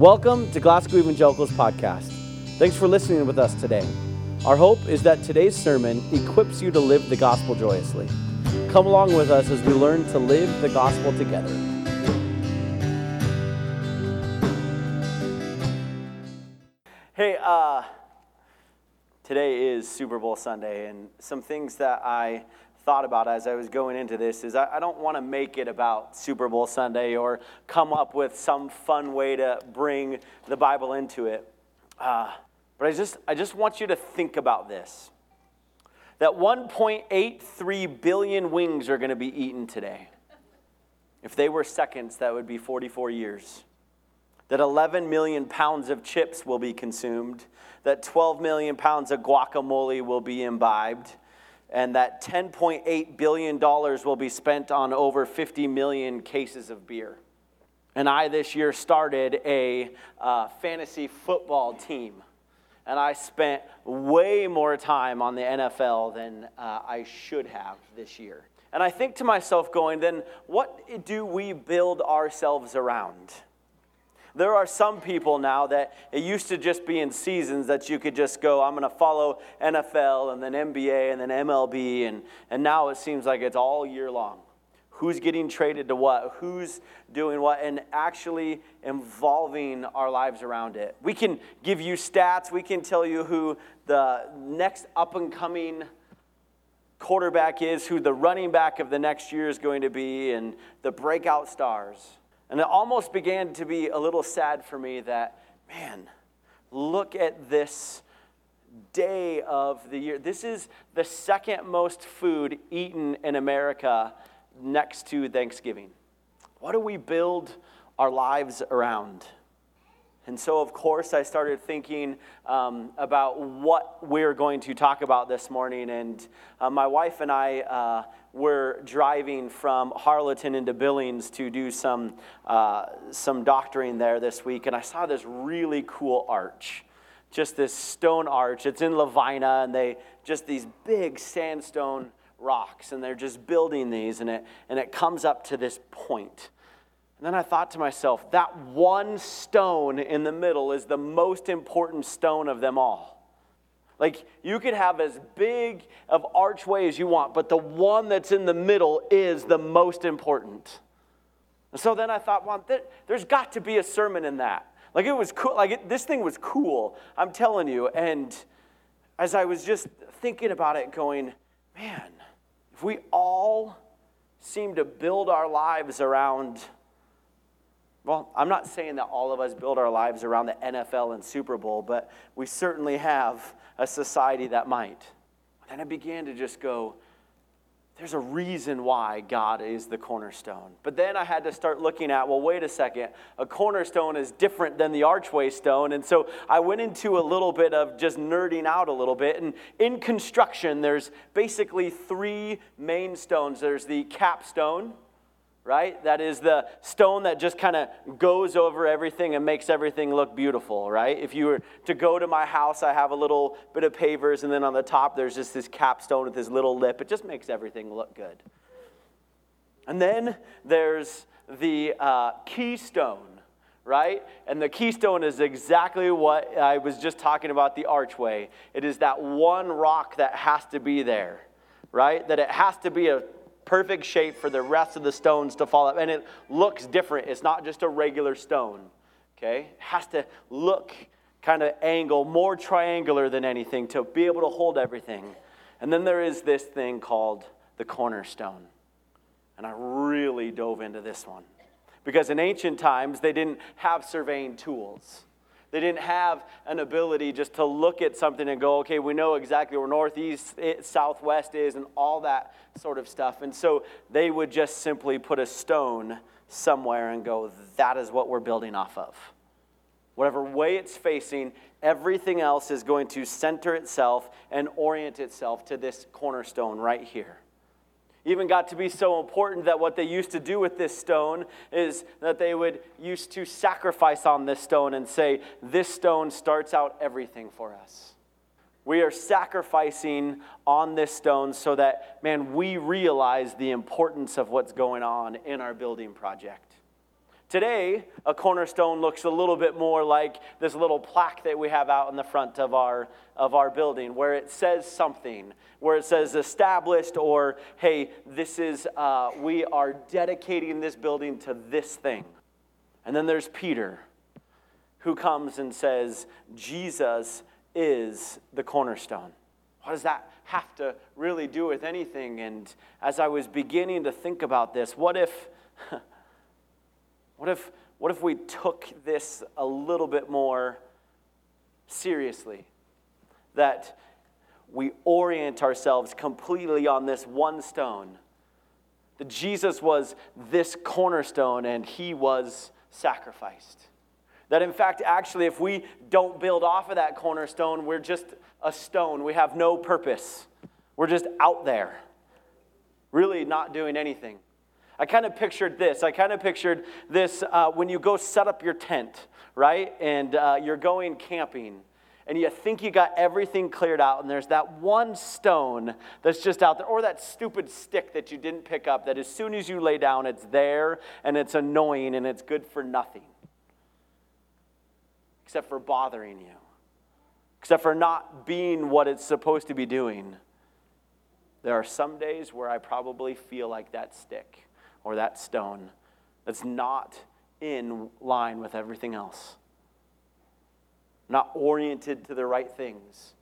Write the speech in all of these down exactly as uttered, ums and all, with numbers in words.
Welcome to Glasgow Evangelicals Podcast. Thanks for listening with us today. Our hope is that today's sermon equips you to live the gospel joyously. Come along with us as we learn to live the gospel together. Hey, uh, today is Super Bowl Sunday, and some things that I thought about as I was going into this is I, I don't want to make it about Super Bowl Sunday or come up with some fun way to bring the Bible into it. Uh, but I just I just want you to think about this, that one point eight three billion wings are going to be eaten today. If they were seconds, that would be forty-four years. That eleven million pounds of chips will be consumed, that twelve million pounds of guacamole will be imbibed, and that ten point eight billion dollars will be spent on over fifty million cases of beer. And I this year started a uh, fantasy football team, and I spent way more time on the N F L than uh, I should have this year. And I think to myself going, then what do we build ourselves around? There are some people now that it used to just be in seasons that you could just go, I'm going to follow N F L and then N B A and then M L B, and, and now it seems like it's all year long. Who's getting traded to what? Who's doing what? And actually involving our lives around it. We can give you stats. We can tell you who the next up-and-coming quarterback is, who the running back of the next year is going to be, and the breakout stars. And it almost began to be a little sad for me that, man, look at this day of the year. This is the second most food eaten in America next to Thanksgiving. What do we build our lives around? And so, of course, I started thinking um, about what we're going to talk about this morning. And uh, my wife and I uh, were driving from Harleton into Billings to do some uh, some doctoring there this week. And I saw this really cool arch, just this stone arch. It's in Levina, and they just these big sandstone rocks, and they're just building these, and it and it comes up to this point. And then I thought to myself, that one stone in the middle is the most important stone of them all. Like, you could have as big of archway as you want, but the one that's in the middle is the most important. And so then I thought, well, th- there's got to be a sermon in that. Like, it was cool. Like, it, this thing was cool, I'm telling you. And as I was just thinking about it, going, man, if we all seem to build our lives around... Well, I'm not saying that all of us build our lives around the N F L and Super Bowl, but we certainly have a society that might. And I began to just go, there's a reason why God is the cornerstone. But then I had to start looking at, well, wait a second, a cornerstone is different than the archway stone. And so I went into a little bit of just nerding out a little bit. And in construction, there's basically three main stones. There's the capstone, right? That is the stone that just kind of goes over everything and makes everything look beautiful, right? If you were to go to my house, I have a little bit of pavers, and then on the top, there's just this capstone with this little lip. It just makes everything look good. And then there's the uh, keystone, right? And the keystone is exactly what I was just talking about, the archway. It is that one rock that has to be there, right? That it has to be a perfect shape for the rest of the stones to fall up. And it looks different. It's not just a regular stone, okay? It has to look kind of angle, more triangular than anything to be able to hold everything. And then there is this thing called the cornerstone. And I really dove into this one because in ancient times, they didn't have surveying tools. They didn't have an ability just to look at something and go, okay, we know exactly where northeast, southwest is, and all that sort of stuff. And so they would just simply put a stone somewhere and go, that is what we're building off of. Whatever way it's facing, everything else is going to center itself and orient itself to this cornerstone right here. Even got to be so important that what they used to do with this stone is that they would used to sacrifice on this stone and say, this stone starts out everything for us. We are sacrificing on this stone so that, man, we realize the importance of what's going on in our building project. Today, a cornerstone looks a little bit more like this little plaque that we have out in the front of our of our building, where it says something, where it says established, or hey, this is uh, we are dedicating this building to this thing. And then there's Peter, who comes and says, Jesus is the cornerstone. What does that have to really do with anything? And as I was beginning to think about this, what if... What if what if we took this a little bit more seriously? That we orient ourselves completely on this one stone. That Jesus was this cornerstone and he was sacrificed. That in fact, actually, if we don't build off of that cornerstone, we're just a stone. We have no purpose. We're just out there, really not doing anything. I kind of pictured this. I kind of pictured this uh, when you go set up your tent, right? And uh, you're going camping, and you think you got everything cleared out, and there's that one stone that's just out there, or that stupid stick that you didn't pick up that as soon as you lay down, it's there, and it's annoying, and it's good for nothing, except for bothering you, except for not being what it's supposed to be doing. There are some days where I probably feel like that stick or that stone that's not in line with everything else, not oriented to the right things.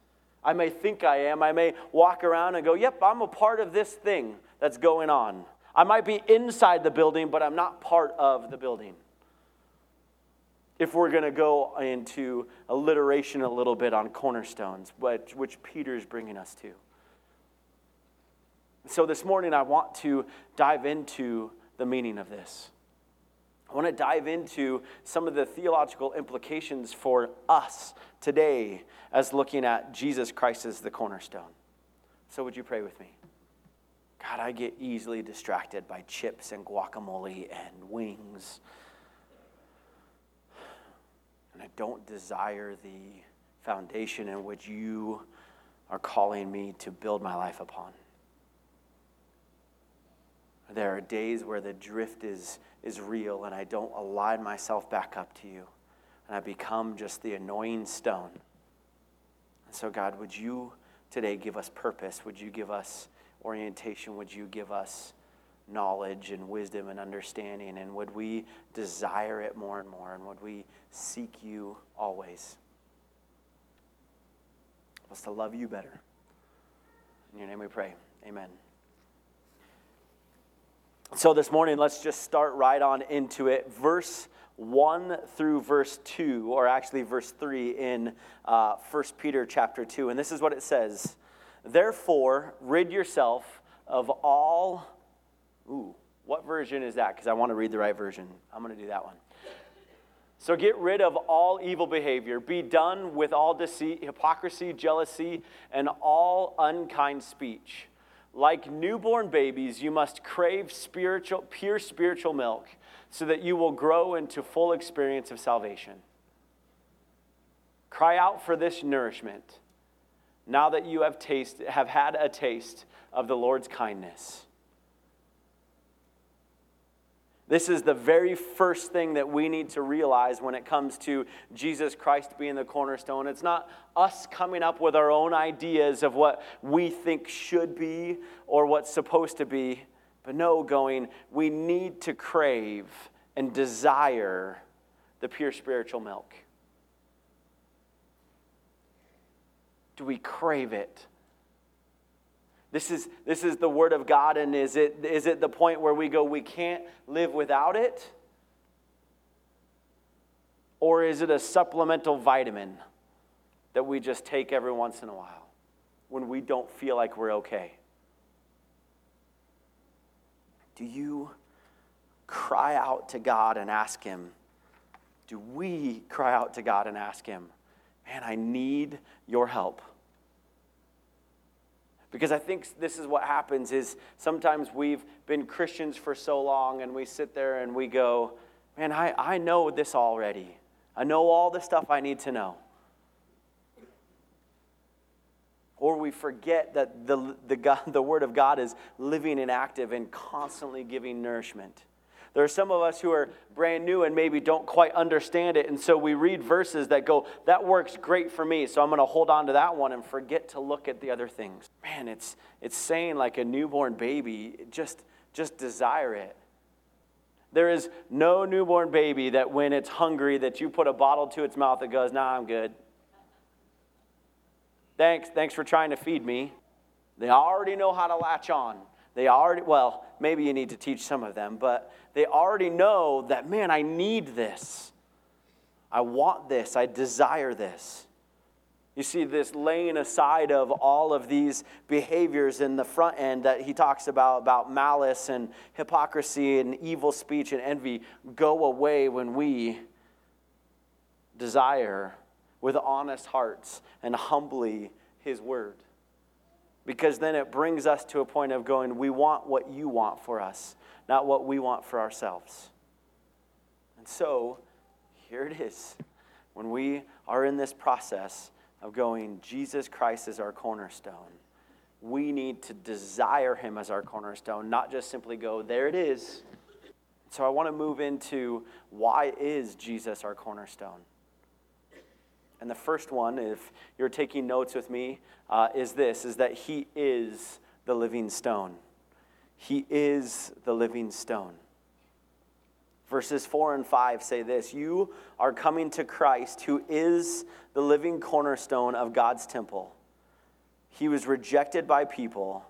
I may think I am. I may walk around and go, yep, I'm a part of this thing that's going on. I might be inside the building, but I'm not part of the building. If we're going to go into alliteration a little bit on cornerstones, which, which Peter's bringing us to. So this morning, I want to dive into the meaning of this. I want to dive into some of the theological implications for us today as looking at Jesus Christ as the cornerstone. So would you pray with me? God, I get easily distracted by chips and guacamole and wings. And I don't desire the foundation in which you are calling me to build my life upon. There are days where the drift is, is real and I don't align myself back up to you. And I become just the annoying stone. And so, God, would you today give us purpose? Would you give us orientation? Would you give us knowledge and wisdom and understanding? And would we desire it more and more? And would we seek you always? Help us to love you better. In your name we pray. Amen. So this morning, let's just start right on into it. Verse one through verse two, or actually verse three in uh, First Peter chapter two. And this is what it says. Therefore, rid yourself of all... Ooh, what version is that? Because I want to read the right version. I'm going to do that one. So get rid of all evil behavior. Be done with all deceit, hypocrisy, jealousy, and all unkind speech. Like newborn babies, you must crave spiritual, pure spiritual milk so that you will grow into full experience of salvation. Cry out for this nourishment now that you have taste, have had a taste of the Lord's kindness. This is the very first thing that we need to realize when it comes to Jesus Christ being the cornerstone. It's not us coming up with our own ideas of what we think should be or what's supposed to be, but no, going, we need to crave and desire the pure spiritual milk. Do we crave it? This is this is the Word of God, and is it is it the point where we go, we can't live without it? Or is it a supplemental vitamin that we just take every once in a while when we don't feel like we're okay? Do you cry out to God and ask Him? Do we cry out to God and ask Him, man, I need your help? Because I think this is what happens is sometimes we've been Christians for so long and we sit there and we go, man, I, I know this already. I know all the stuff I need to know. Or we forget that the, the, God, the Word of God is living and active and constantly giving nourishment. There are some of us who are brand new and maybe don't quite understand it, and so we read verses that go, that works great for me, so I'm going to hold on to that one and forget to look at the other things. Man, it's it's saying like a newborn baby, just just desire it. There is no newborn baby that when it's hungry that you put a bottle to its mouth that goes, nah, I'm good. Thanks, thanks for trying to feed me. They already know how to latch on. They already, well, maybe you need to teach some of them, but they already know that, man, I need this. I want this. I desire this. You see this laying aside of all of these behaviors in the front end that he talks about, about malice and hypocrisy and evil speech and envy, go away when we desire with honest hearts and humbly his word. Because then it brings us to a point of going, we want what you want for us, not what we want for ourselves. And so, here it is. When we are in this process of going, Jesus Christ is our cornerstone, we need to desire him as our cornerstone, not just simply go, there it is. So I want to move into, why is Jesus our cornerstone? And the first one, if you're taking notes with me, uh, is this, is that he is the living stone. He is the living stone. Verses four and five say this, you are coming to Christ, who is the living cornerstone of God's temple. He was rejected by people,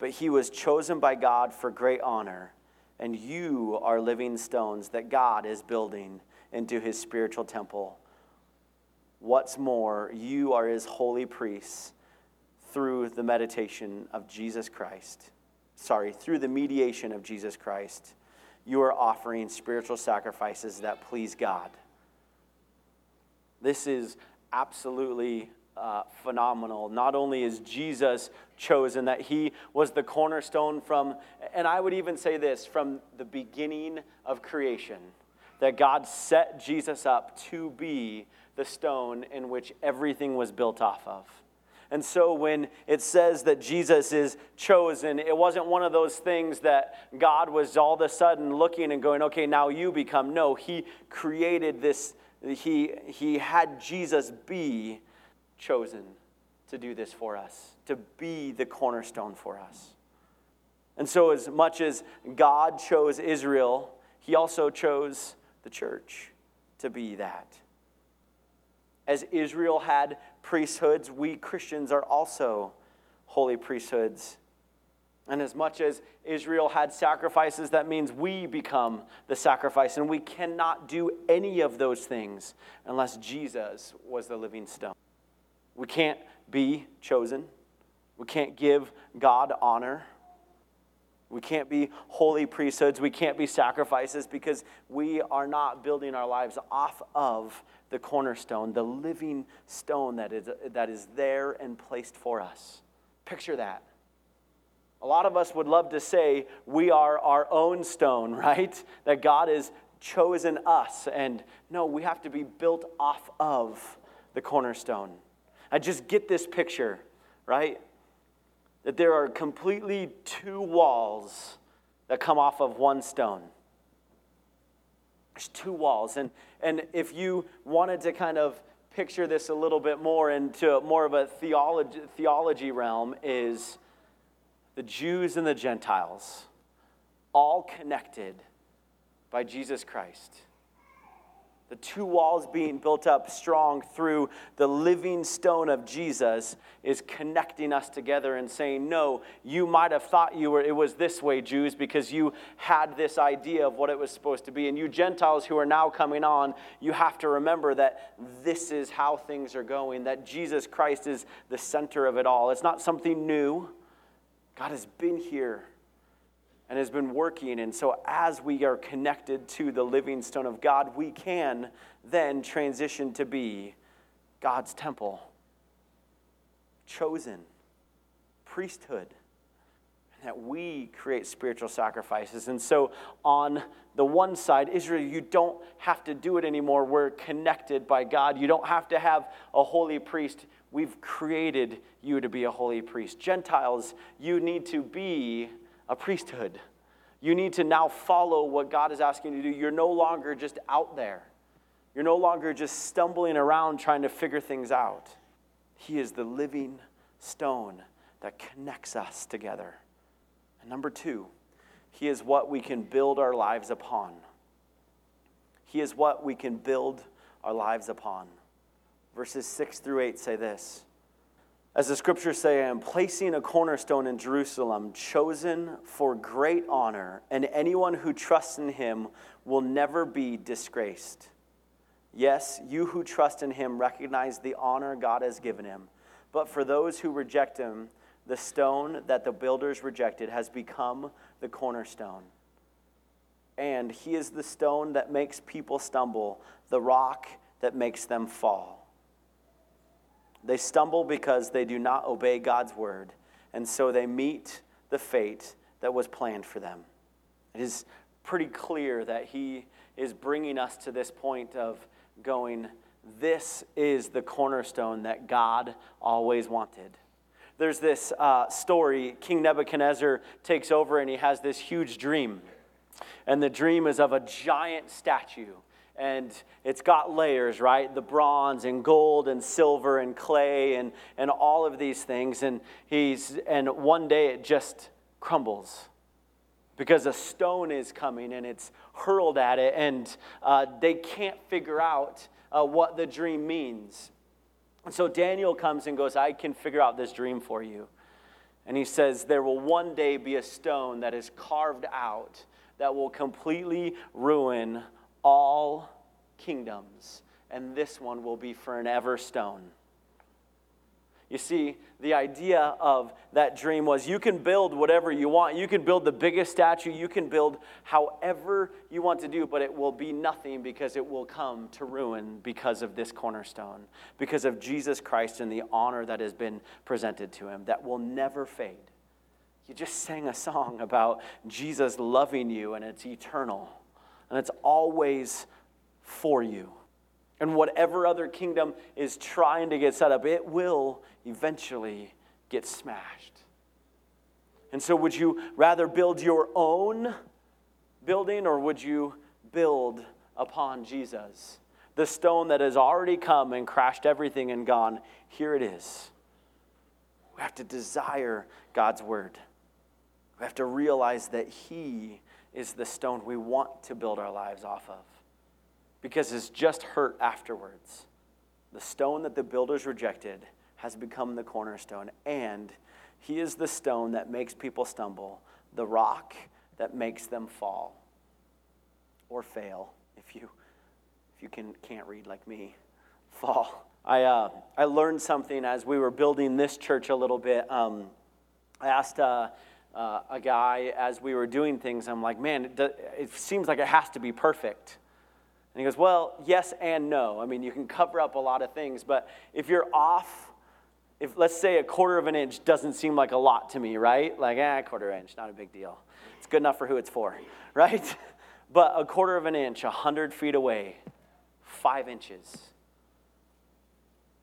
but he was chosen by God for great honor. And you are living stones that God is building into his spiritual temple. What's more, you are his holy priests through the meditation of Jesus Christ. Sorry, through the mediation of Jesus Christ, you are offering spiritual sacrifices that please God. This is absolutely uh, phenomenal. Not only is Jesus chosen, that he was the cornerstone from, and I would even say this, from the beginning of creation, that God set Jesus up to be the stone in which everything was built off of. And so when it says that Jesus is chosen, it wasn't one of those things that God was all of a sudden looking and going, okay, now you become. No, he created this, he, he had Jesus be chosen to do this for us, to be the cornerstone for us. And so as much as God chose Israel, he also chose the church to be that. As Israel had priesthoods, we Christians are also holy priesthoods. And as much as Israel had sacrifices, that means we become the sacrifice. And we cannot do any of those things unless Jesus was the living stone. We can't be chosen. We can't give God honor. We can't be holy priesthoods. We can't be sacrifices because we are not building our lives off of the cornerstone, the living stone that is, that is there and placed for us. Picture that. A lot of us would love to say we are our own stone, right? That God has chosen us. And no, we have to be built off of the cornerstone. I just get this picture, right? That there are completely two walls that come off of one stone. There's two walls. And and if you wanted to kind of picture this a little bit more into more of a theology, theology realm, is the Jews and the Gentiles, all connected by Jesus Christ. The two walls being built up strong through the living stone of Jesus is connecting us together and saying, no, you might have thought you were it was this way, Jews, because you had this idea of what it was supposed to be. And you Gentiles who are now coming on, you have to remember that this is how things are going, that Jesus Christ is the center of it all. It's not something new. God has been here and has been working, and so as we are connected to the living stone of God, we can then transition to be God's temple, chosen, priesthood, and that we create spiritual sacrifices. And so on the one side, Israel, you don't have to do it anymore. We're connected by God. You don't have to have a holy priest. We've created you to be a holy priest. Gentiles, you need to be a priesthood. You need to now follow what God is asking you to do. You're no longer just out there. You're no longer just stumbling around trying to figure things out. He is the living stone that connects us together. And number two, he is what we can build our lives upon. He is what we can build our lives upon. Verses six through eight say this. As the scriptures say, I am placing a cornerstone in Jerusalem, chosen for great honor, and anyone who trusts in him will never be disgraced. Yes, you who trust in him recognize the honor God has given him. But for those who reject him, the stone that the builders rejected has become the cornerstone. And he is the stone that makes people stumble, the rock that makes them fall. They stumble because they do not obey God's word, and so they meet the fate that was planned for them. It is pretty clear that he is bringing us to this point of going, this is the cornerstone that God always wanted. There's this uh, story, King Nebuchadnezzar takes over and he has this huge dream. And the dream is of a giant statue. And it's got layers, right? The bronze and gold and silver and clay and, and all of these things. And he's and one day it just crumbles because a stone is coming and it's hurled at it. And uh, they can't figure out uh, what the dream means. And so Daniel comes and goes, I can figure out this dream for you. And he says, there will one day be a stone that is carved out that will completely ruin all kingdoms, and this one will be for an ever stone. You see, the idea of that dream was you can build whatever you want. You can build the biggest statue. You can build however you want to do, but it will be nothing because it will come to ruin because of this cornerstone, because of Jesus Christ and the honor that has been presented to him that will never fade. You just sang a song about Jesus loving you, and it's eternal, and it's always for you. And whatever other kingdom is trying to get set up, it will eventually get smashed. And so would you rather build your own building, or would you build upon Jesus? The stone that has already come and crashed everything and gone, here it is. We have to desire God's word. We have to realize that he is the stone we want to build our lives off of, because it's just hurt afterwards. The stone that the builders rejected has become the cornerstone, and he is the stone that makes people stumble, the rock that makes them fall or fail, if you if you can, can't read like me, fall. I uh, I learned something as we were building this church a little bit. Um, I asked uh, uh, a guy as we were doing things, I'm like, man, it, do, it seems like it has to be perfect. And he goes, well, yes and no. I mean, you can cover up a lot of things, but if you're off, if let's say a quarter of an inch doesn't seem like a lot to me, right? Like, ah, eh, quarter inch, not a big deal. It's good enough for who it's for, right? But a quarter of an inch, one hundred feet away, five inches.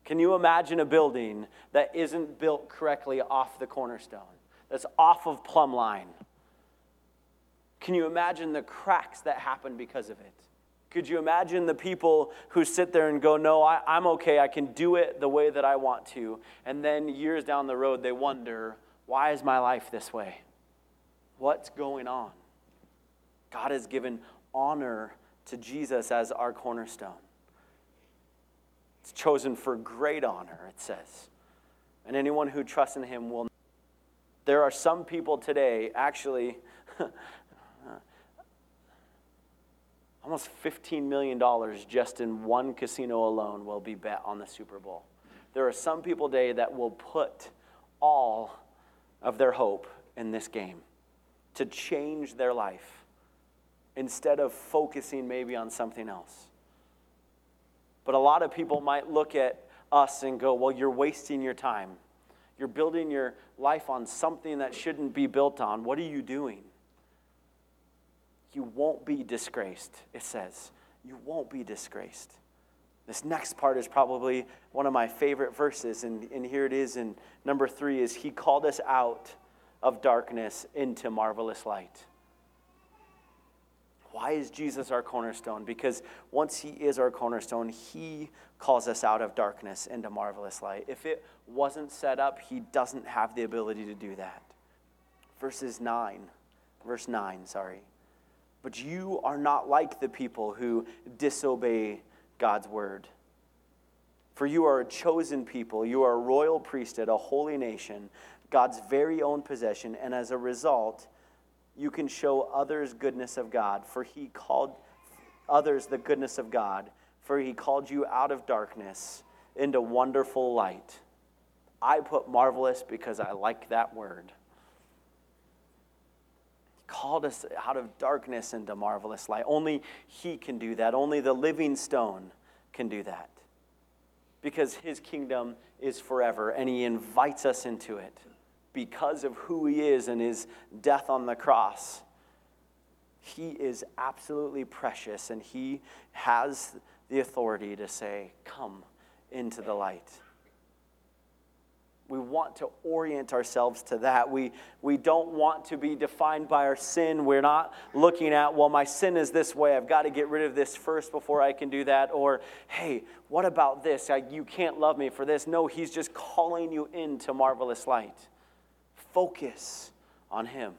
Can you imagine a building that isn't built correctly off the cornerstone, that's off of plumb line? Can you imagine the cracks that happen because of it? Could you imagine the people who sit there and go, no, I, I'm okay, I can do it the way that I want to, and then years down the road they wonder, why is my life this way? What's going on? God has given honor to Jesus as our cornerstone. It's chosen for great honor, it says. And anyone who trusts in him will. There are some people today, actually, almost fifteen million dollars just in one casino alone will be bet on the Super Bowl. There are some people today that will put all of their hope in this game to change their life instead of focusing maybe on something else. But a lot of people might look at us and go, well, you're wasting your time. You're building your life on something that shouldn't be built on. What are you doing? You won't be disgraced, it says. You won't be disgraced. This next part is probably one of my favorite verses, and, and here it is in number three, is he called us out of darkness into marvelous light. Why is Jesus our cornerstone? Because once he is our cornerstone, he calls us out of darkness into marvelous light. If it wasn't set up, he doesn't have the ability to do that. Verses nine, verse nine, sorry. But you are not like the people who disobey God's word. For you are a chosen people, you are a royal priesthood, a holy nation, God's very own possession, and as a result, you can show others goodness of God, for he called others the goodness of God, for he called you out of darkness into wonderful light. I put marvelous because I like that word. He called us out of darkness into marvelous light. Only he can do that. Only the living stone can do that. Because his kingdom is forever, and he invites us into it because of who he is and his death on the cross. He is absolutely precious, and he has the authority to say, come into the light. We want to orient ourselves to that. We we don't want to be defined by our sin. We're not looking at, well, my sin is this way. I've got to get rid of this first before I can do that. Or, hey, what about this? I, you can't love me for this. No, he's just calling you into marvelous light. Focus on him.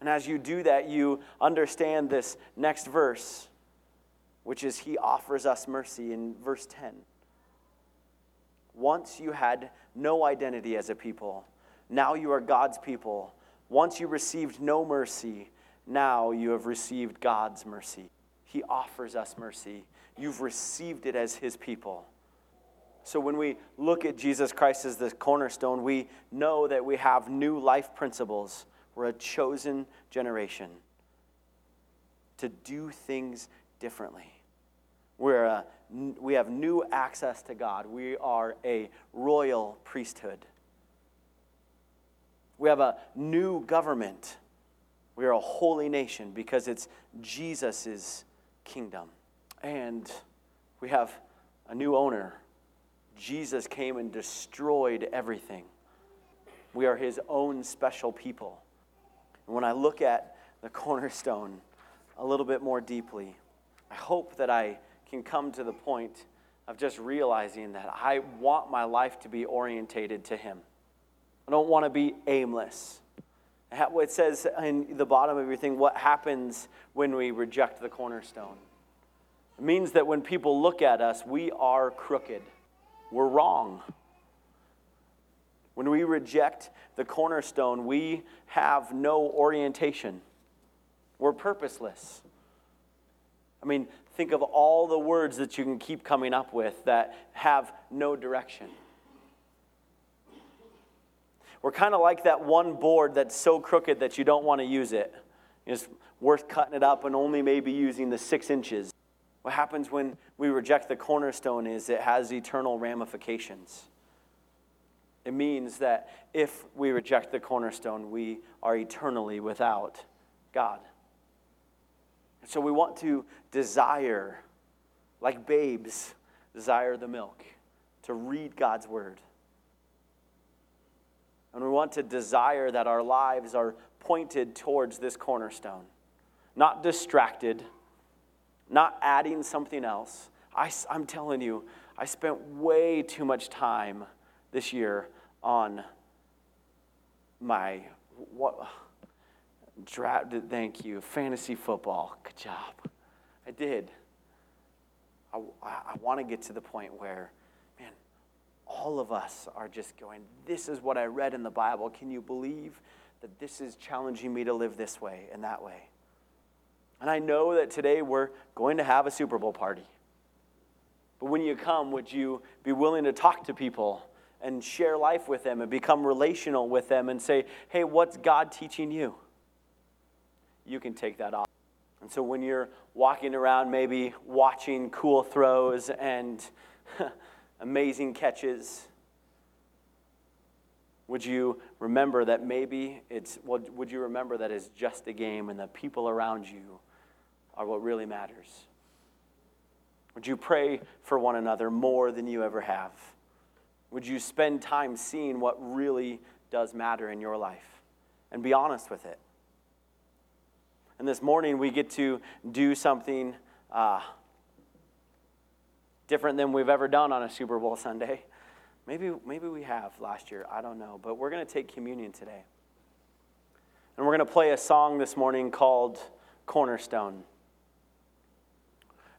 And as you do that, you understand this next verse, which is he offers us mercy in verse ten. Once you had no identity as a people, now you are God's people. Once you received no mercy, now you have received God's mercy. He offers us mercy. You've received it as his people. So when we look at Jesus Christ as the cornerstone, we know that we have new life principles. We're a chosen generation to do things differently. We're a We have new access to God. We are a royal priesthood. We have a new government. We are a holy nation because it's Jesus' kingdom. And we have a new owner. Jesus came and destroyed everything. We are his own special people. And when I look at the cornerstone a little bit more deeply, I hope that I can come to the point of just realizing that I want my life to be orientated to him. I don't want to be aimless. It says in the bottom of everything, what happens when we reject the cornerstone? It means that when people look at us, we are crooked. We're wrong. When we reject the cornerstone, we have no orientation. We're purposeless. I mean, think of all the words that you can keep coming up with that have no direction. We're kind of like that one board that's so crooked that you don't want to use it. It's worth cutting it up and only maybe using the six inches. What happens when we reject the cornerstone is it has eternal ramifications. It means that if we reject the cornerstone, we are eternally without God. So we want to desire, like babes, desire the milk, to read God's word. And we want to desire that our lives are pointed towards this cornerstone, not distracted, not adding something else. I, I'm telling you, I spent way too much time this year on my... what. Draft, thank you. Fantasy football. Good job. I did. I, I want to get to the point where, man, all of us are just going, this is what I read in the Bible. Can you believe that this is challenging me to live this way and that way? And I know that today we're going to have a Super Bowl party. But when you come, would you be willing to talk to people and share life with them and become relational with them and say, hey, what's God teaching you? You can take that off. And so when you're walking around, maybe watching cool throws and amazing catches, would you remember that maybe it's, would you remember that it's just a game and the people around you are what really matters? Would you pray for one another more than you ever have? Would you spend time seeing what really does matter in your life and be honest with it? And this morning we get to do something uh, different than we've ever done on a Super Bowl Sunday. Maybe, maybe we have last year, I don't know. But we're going to take communion today. And we're going to play a song this morning called Cornerstone.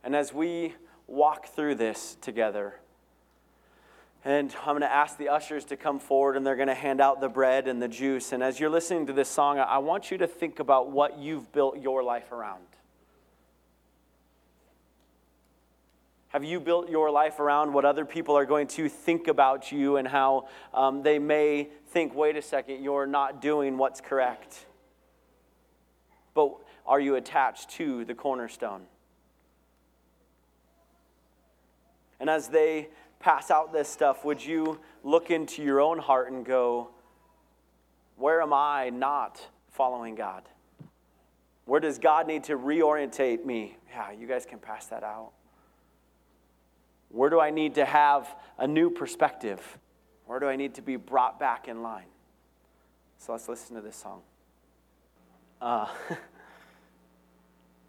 And as we walk through this together, and I'm going to ask the ushers to come forward, and they're going to hand out the bread and the juice. And as you're listening to this song, I want you to think about what you've built your life around. Have you built your life around what other people are going to think about you and how um, they may think, wait a second, you're not doing what's correct? But are you attached to the cornerstone? And as they pass out this stuff, would you look into your own heart and go, where am I not following God? Where does God need to reorientate me? Yeah, you guys can pass that out. Where do I need to have a new perspective? Where do I need to be brought back in line? So let's listen to this song. Uh,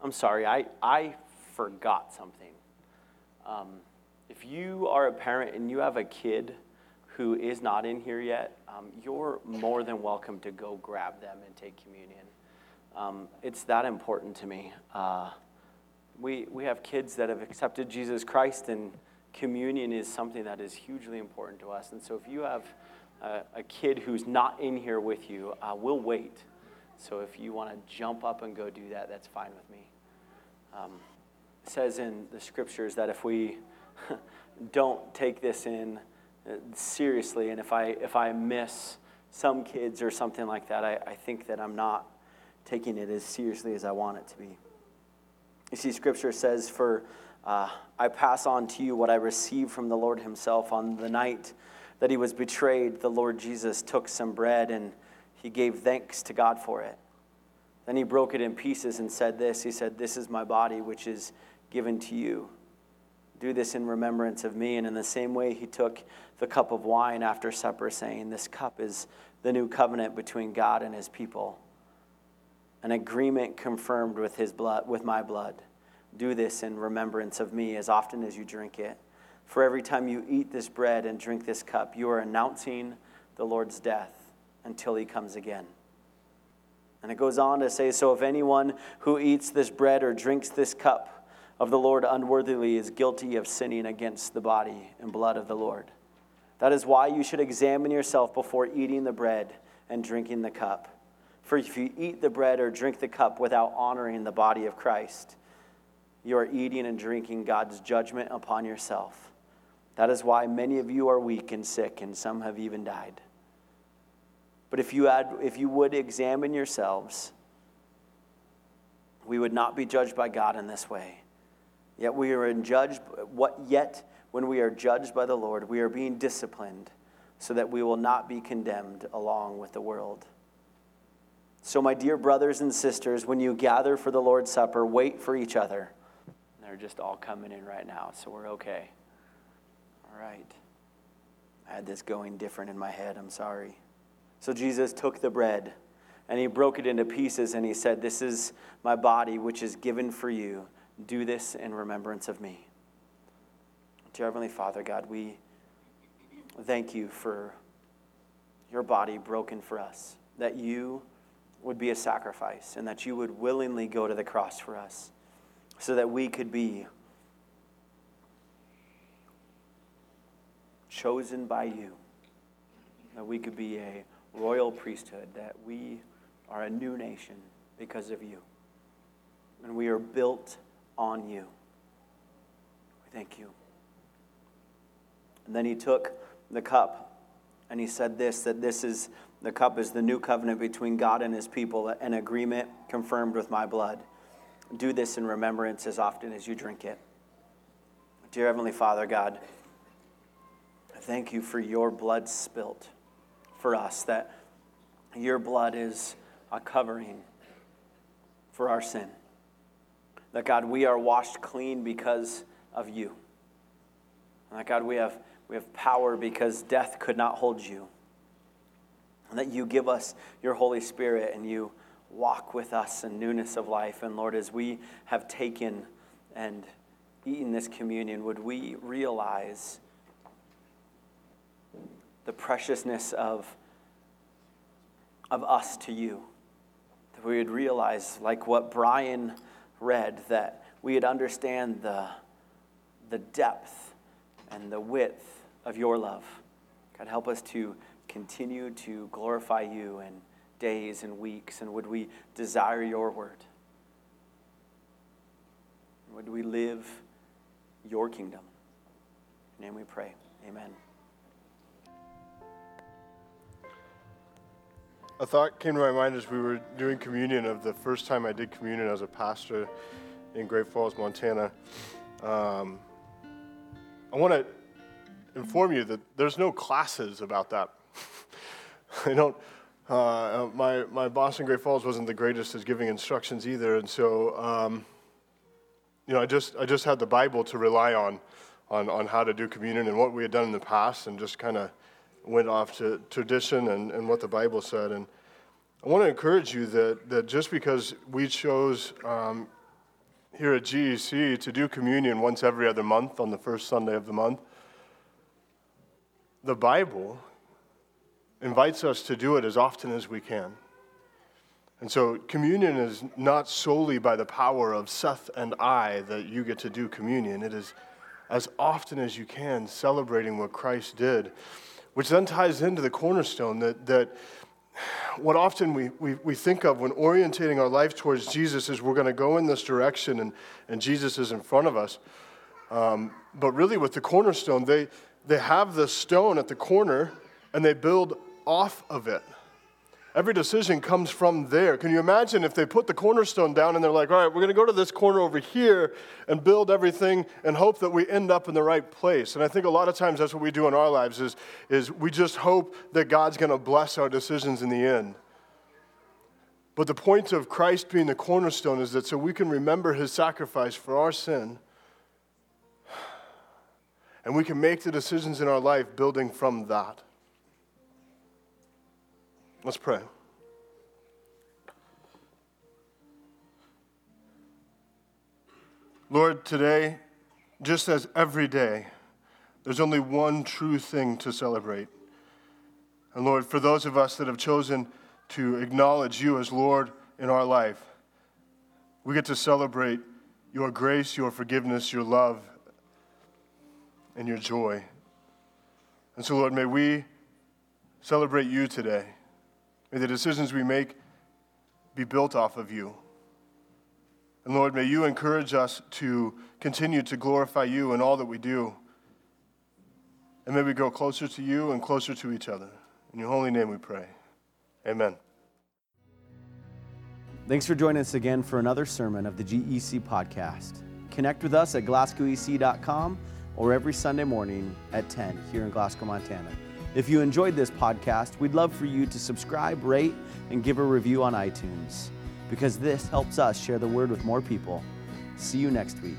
I'm sorry, I, I forgot something. Um, If you are a parent and you have a kid who is not in here yet, um, you're more than welcome to go grab them and take communion. Um, it's that important to me. Uh, we we have kids that have accepted Jesus Christ, and communion is something that is hugely important to us. And so if you have a, a kid who's not in here with you, uh, we'll wait. So if you want to jump up and go do that, that's fine with me. Um, it says in the scriptures that if we don't take this in seriously, and if I if I miss some kids or something like that, I, I think that I'm not taking it as seriously as I want it to be. You see, Scripture says, for uh, I pass on to you what I received from the Lord himself. On the night that he was betrayed, the Lord Jesus took some bread, and he gave thanks to God for it. Then he broke it in pieces and said this. He said, this is my body, which is given to you. Do this in remembrance of me. And in the same way, he took the cup of wine after supper, saying, this cup is the new covenant between God and his people, an agreement confirmed with his blood, with my blood. Do this in remembrance of me as often as you drink it. For every time you eat this bread and drink this cup, you are announcing the Lord's death until he comes again. And it goes on to say, so if anyone who eats this bread or drinks this cup of the Lord unworthily is guilty of sinning against the body and blood of the Lord. That is why you should examine yourself before eating the bread and drinking the cup. For if you eat the bread or drink the cup without honoring the body of Christ, you are eating and drinking God's judgment upon yourself. That is why many of you are weak and sick, and some have even died. But if you had, if you would examine yourselves, we would not be judged by God in this way. Yet we are in judged, what yet when we are judged by the Lord, we are being disciplined so that we will not be condemned along with the world. So my dear brothers and sisters, when you gather for the Lord's Supper, wait for each other. They're just all coming in right now, so we're okay. All right. I had this going different in my head, I'm sorry. So Jesus took the bread, and he broke it into pieces, and he said, this is my body, which is given for you. Do this in remembrance of me. Dear Heavenly Father, God, we thank you for your body broken for us, that you would be a sacrifice and that you would willingly go to the cross for us so that we could be chosen by you, that we could be a royal priesthood, that we are a new nation because of you, and we are built on you. We thank you. And then he took the cup, and he said this, that this is, the cup is the new covenant between God and his people, an agreement confirmed with my blood. Do this in remembrance as often as you drink it. Dear Heavenly Father, God, I thank you for your blood spilt for us, that your blood is a covering for our sin. That, God, we are washed clean because of you. And that, God, we have, we have power because death could not hold you. And that you give us your Holy Spirit, and you walk with us in newness of life. And Lord, as we have taken and eaten this communion, would we realize the preciousness of, of us to you. That we would realize, like what Brian read, that we would understand the, the depth and the width of your love. God, help us to continue to glorify you in days and weeks, and would we desire your word? Would we live your kingdom? In your name we pray, amen. A thought came to my mind as we were doing communion of the first time I did communion as a pastor in Great Falls, Montana. Um, I want to inform you that there's no classes about that. I don't. Uh, my my boss in Great Falls wasn't the greatest at giving instructions either, and so um, you know, I just I just had the Bible to rely on, on on how to do communion and what we had done in the past, and just kind of went off to tradition and, and what the Bible said. And I want to encourage you that, that just because we chose um, here at G E C to do communion once every other month on the first Sunday of the month, the Bible invites us to do it as often as we can. And so communion is not solely by the power of Seth and I that you get to do communion. It is as often as you can celebrating what Christ did, which then ties into the cornerstone that that what often we, we, we think of when orientating our life towards Jesus is we're going to go in this direction and, and Jesus is in front of us. Um, but really with the cornerstone, they, they have this stone at the corner and they build off of it. Every decision comes from there. Can you imagine if they put the cornerstone down and they're like, all right, we're going to go to this corner over here and build everything and hope that we end up in the right place? And I think a lot of times that's what we do in our lives is, is we just hope that God's going to bless our decisions in the end. But the point of Christ being the cornerstone is that so we can remember his sacrifice for our sin and we can make the decisions in our life building from that. Let's pray. Lord, today, just as every day, there's only one true thing to celebrate. And Lord, for those of us that have chosen to acknowledge you as Lord in our life, we get to celebrate your grace, your forgiveness, your love, and your joy. And so, Lord, may we celebrate you today. May the decisions we make be built off of you. And Lord, may you encourage us to continue to glorify you in all that we do. And may we grow closer to you and closer to each other. In your holy name we pray. Amen. Thanks for joining us again for another sermon of the G E C podcast. Connect with us at glasgow e c dot com or every Sunday morning at ten here in Glasgow, Montana. If you enjoyed this podcast, we'd love for you to subscribe, rate, and give a review on iTunes, because this helps us share the word with more people. See you next week.